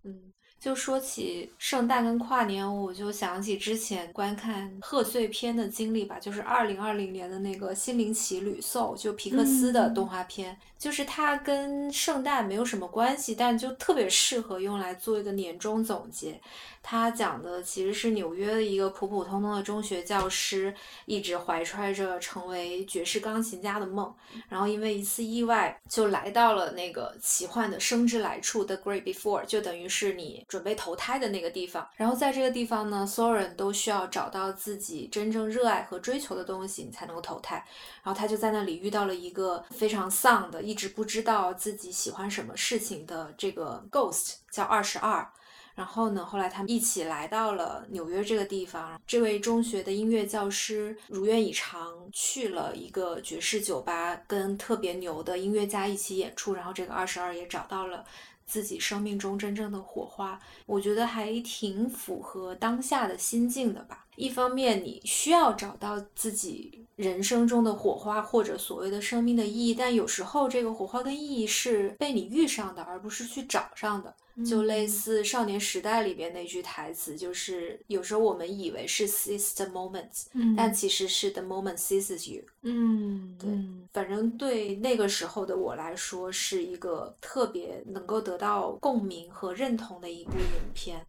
嗯，就说起圣诞跟跨年，我就想起之前观看贺岁片的经历吧，就是二零二零年的那个《心灵奇旅》So， 就皮克斯的动画片、嗯、就是它跟圣诞没有什么关系，但就特别适合用来做一个年终总结。他讲的其实是纽约的一个普普通通的中学教师，一直怀揣着成为爵士钢琴家的梦，然后因为一次意外就来到了那个奇幻的生之来处 The Great Before， 就等于是你准备投胎的那个地方。然后在这个地方呢，所有人都需要找到自己真正热爱和追求的东西，你才能够投胎。然后他就在那里遇到了一个非常丧的，一直不知道自己喜欢什么事情的这个 Ghost， 叫二十二。然后呢，后来他们一起来到了纽约这个地方，这位中学的音乐教师如愿以偿去了一个爵士酒吧跟特别牛的音乐家一起演出，然后这个二十二也找到了自己生命中真正的火花。我觉得还挺符合当下的心境的吧。一方面你需要找到自己人生中的火花，或者所谓的生命的意义，但有时候这个火花跟意义是被你遇上的，而不是去找上的。就类似少年时代里边那句台词，就是有时候我们以为是 seize the moment、嗯、但其实是 the moment seizes you。 嗯，对，反正对那个时候的我来说是一个特别能够得到共鸣和认同的一部影片。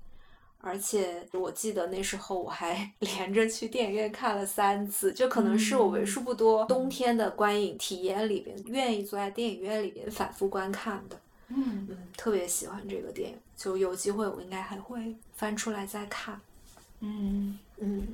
而且我记得那时候我还连着去电影院看了三次，就可能是我为数不多冬天的观影体验里边愿意坐在电影院里边反复观看的。嗯嗯，特别喜欢这个电影，就有机会我应该还会翻出来再看。嗯嗯，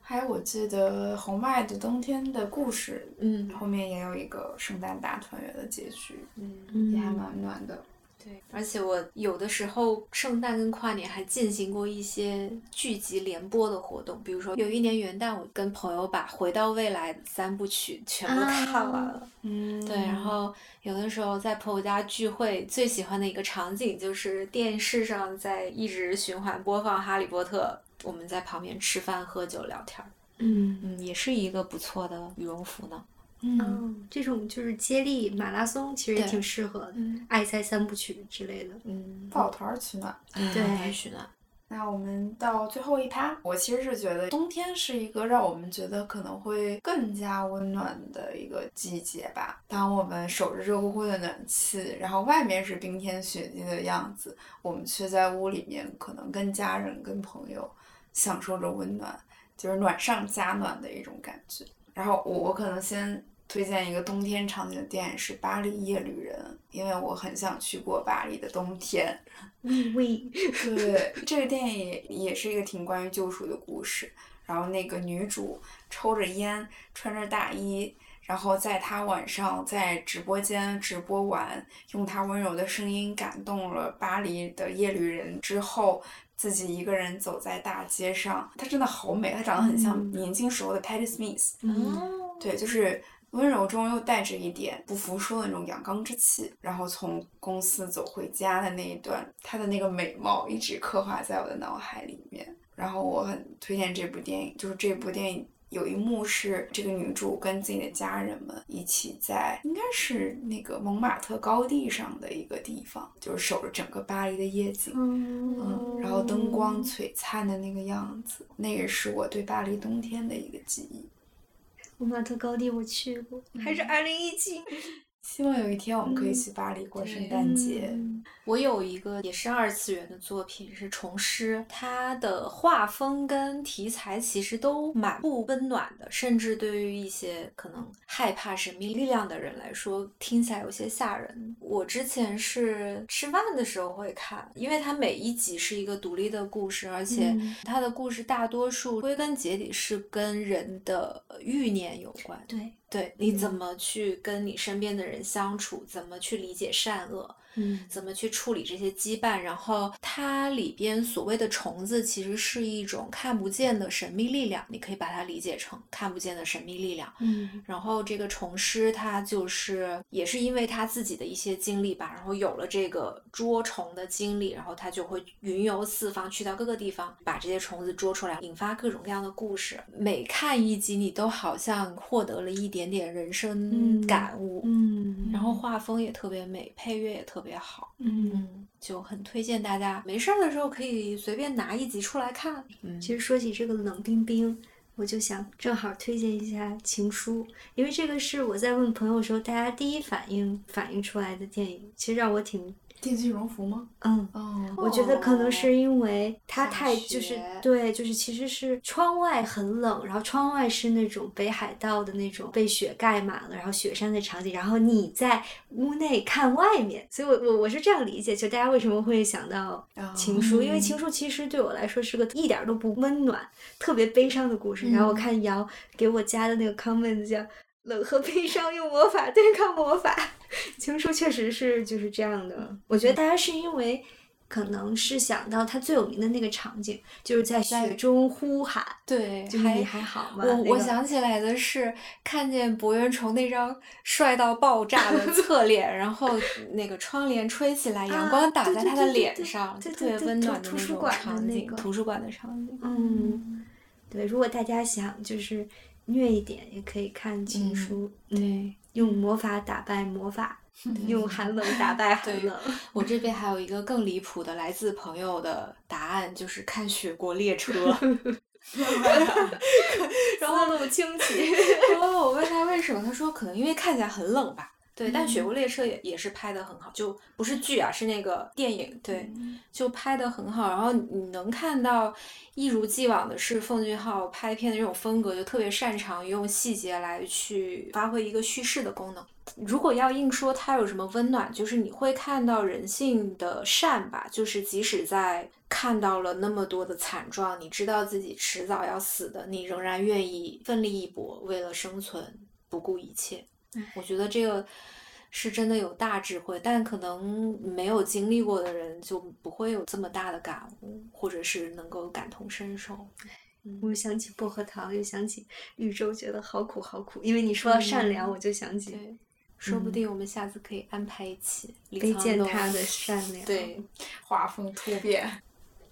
还有我记得红麦的冬天的故事，嗯，后面也有一个圣诞大团圆的结局，嗯，也还蛮暖的。对，而且我有的时候圣诞跟跨年还进行过一些剧集联播的活动，比如说有一年元旦我跟朋友把《回到未来》三部曲全部看完了、啊、嗯，对，然后有的时候在朋友家聚会最喜欢的一个场景就是电视上在一直循环播放《哈利波特》，我们在旁边吃饭喝酒聊天，嗯嗯，也是一个不错的羽绒服呢。嗯、哦，这种就是接力马拉松其实也挺适合的、嗯、爱猜三部曲之类的，嗯，抱团取暖，对，取暖。那我们到最后一趴，我其实是觉得冬天是一个让我们觉得可能会更加温暖的一个季节吧。当我们守着热乎乎的暖气，然后外面是冰天雪地的样子，我们却在屋里面可能跟家人跟朋友享受着温暖，就是暖上加暖的一种感觉。然后我我可能先推荐一个冬天场景的电影是《巴黎夜旅人》，因为我很想去过巴黎的冬天。对，这个电影也是一个挺关于救赎的故事。然后那个女主抽着烟，穿着大衣，然后在她晚上在直播间直播完，用她温柔的声音感动了巴黎的夜旅人之后，自己一个人走在大街上，她真的好美，她长得很像年轻时候的 Patti Smith。 嗯，对，就是温柔中又带着一点不服输的那种阳刚之气，然后从公司走回家的那一段，她的那个美貌一直刻画在我的脑海里面。然后我很推荐这部电影，就是这部电影有一幕是这个女主跟自己的家人们一起在应该是那个蒙马特高地上的一个地方，就是守着整个巴黎的夜景， 嗯, 嗯，然后灯光璀璨的那个样子，那个是我对巴黎冬天的一个记忆。蒙马特高地我去过，还是二零一七。希望有一天我们可以去巴黎过圣诞节、嗯、我有一个也是二次元的作品是虫师，它的画风跟题材其实都蛮不温暖的，甚至对于一些可能害怕神秘力量的人来说听起来有些吓人。我之前是吃饭的时候会看，因为它每一集是一个独立的故事，而且它的故事大多数归根结底是跟人的欲念有关。对对，你怎么去跟你身边的人相处，怎么去理解善恶，嗯，怎么去处理这些羁绊。然后它里边所谓的虫子其实是一种看不见的神秘力量，你可以把它理解成看不见的神秘力量。嗯，然后这个虫师他就是也是因为他自己的一些经历吧，然后有了这个捉虫的经历，然后他就会云游四方，去到各个地方把这些虫子捉出来，引发各种各样的故事。每看一集你都好像获得了一点点人生感悟。 嗯, 嗯，然后画风也特别美，配乐也特别特别好。 嗯, 嗯，就很推荐大家没事的时候可以随便拿一集出来看。嗯，其实说起这个冷冰冰，我就想正好推荐一下《情书》，因为这个是我在问朋友的时候大家第一反应反应出来的电影，其实让我挺电锯绒服吗？嗯，哦，我觉得可能是因为它太就是对，就是其实是窗外很冷，然后窗外是那种北海道的那种被雪盖满了，然后雪山的场景，然后你在屋内看外面，所以我我我是这样理解，就大家为什么会想到情书，哦，因为情书其实对我来说是个一点都不温暖、特别悲伤的故事。嗯，然后我看瑶给我加的那个 comment 叫冷和悲伤用魔法对抗魔法，情书确实是就是这样的。我觉得大家是因为可能是想到他最有名的那个场景，就是在雪中呼喊。对，就是你还好吗？我、那个、我想起来的是看见博元崇那张帅到爆炸的侧脸，然后那个窗帘吹起来，阳光打在他的脸上，特别温暖的那种场景，图书馆的场景。嗯，对，如果大家想就是虐一点也可以看情书。嗯，对，用魔法打败魔法，用寒冷打败寒冷。我这边还有一个更离谱的来自朋友的答案，就是看雪国列车。然后思路清奇。然后我问他为什么，他说可能因为看起来很冷吧。对，但雪国列车也也是拍得很好，就不是剧啊，是那个电影，对，就拍得很好。然后你能看到一如既往的是奉俊昊拍片的这种风格，就特别擅长用细节来去发挥一个叙事的功能。如果要硬说它有什么温暖，就是你会看到人性的善吧，就是即使在看到了那么多的惨状，你知道自己迟早要死的，你仍然愿意奋力一搏，为了生存不顾一切。我觉得这个是真的有大智慧，但可能没有经历过的人就不会有这么大的感悟，或者是能够感同身受。我想起薄荷糖，又想起绿洲，觉得好苦好苦。因为你说到善良，我就想起、嗯、说不定我们下次可以安排一期推荐他的善良，对，画风突变。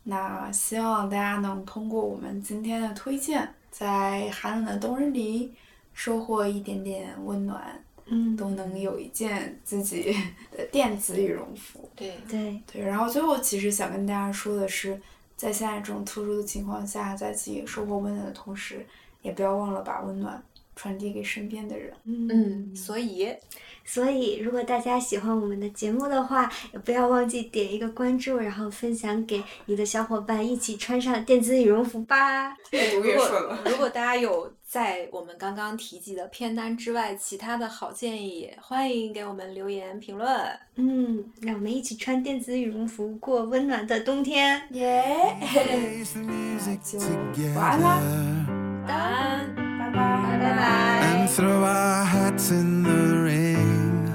那希望大家能通过我们今天的推荐，在寒冷的冬日里收获一点点温暖，嗯，都能有一件自己的电子羽绒服。对对对。然后最后其实想跟大家说的是，在现在这种特殊的情况下，在自己收获温暖的同时，也不要忘了把温暖传递给身边的人。嗯，所以所以如果大家喜欢我们的节目的话，也不要忘记点一个关注，然后分享给你的小伙伴，一起穿上电子羽绒服吧。如果如果大家有在我们刚刚提及的片单之外其他的好建议，欢迎给我们留言评论。嗯，让我们一起穿电子羽绒服过温暖的冬天。耶、yeah. 就完了，晚安，拜拜，拜拜。And throw our hats in the rain,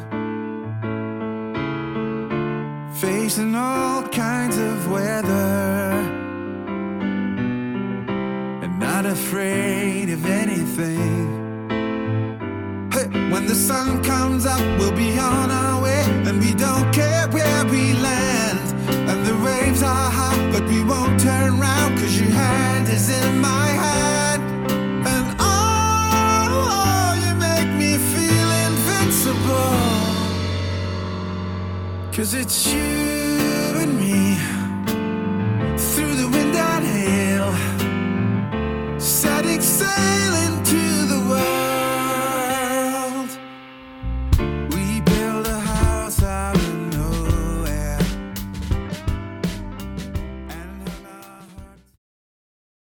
facing all kinds of weather, and not afraid of anything. Hey, when the sun comes up, we'll be on our way, and we don't care where we land. And the waves are hot, but we won't turn round, 'cause your hand is in my hand. Cause it's you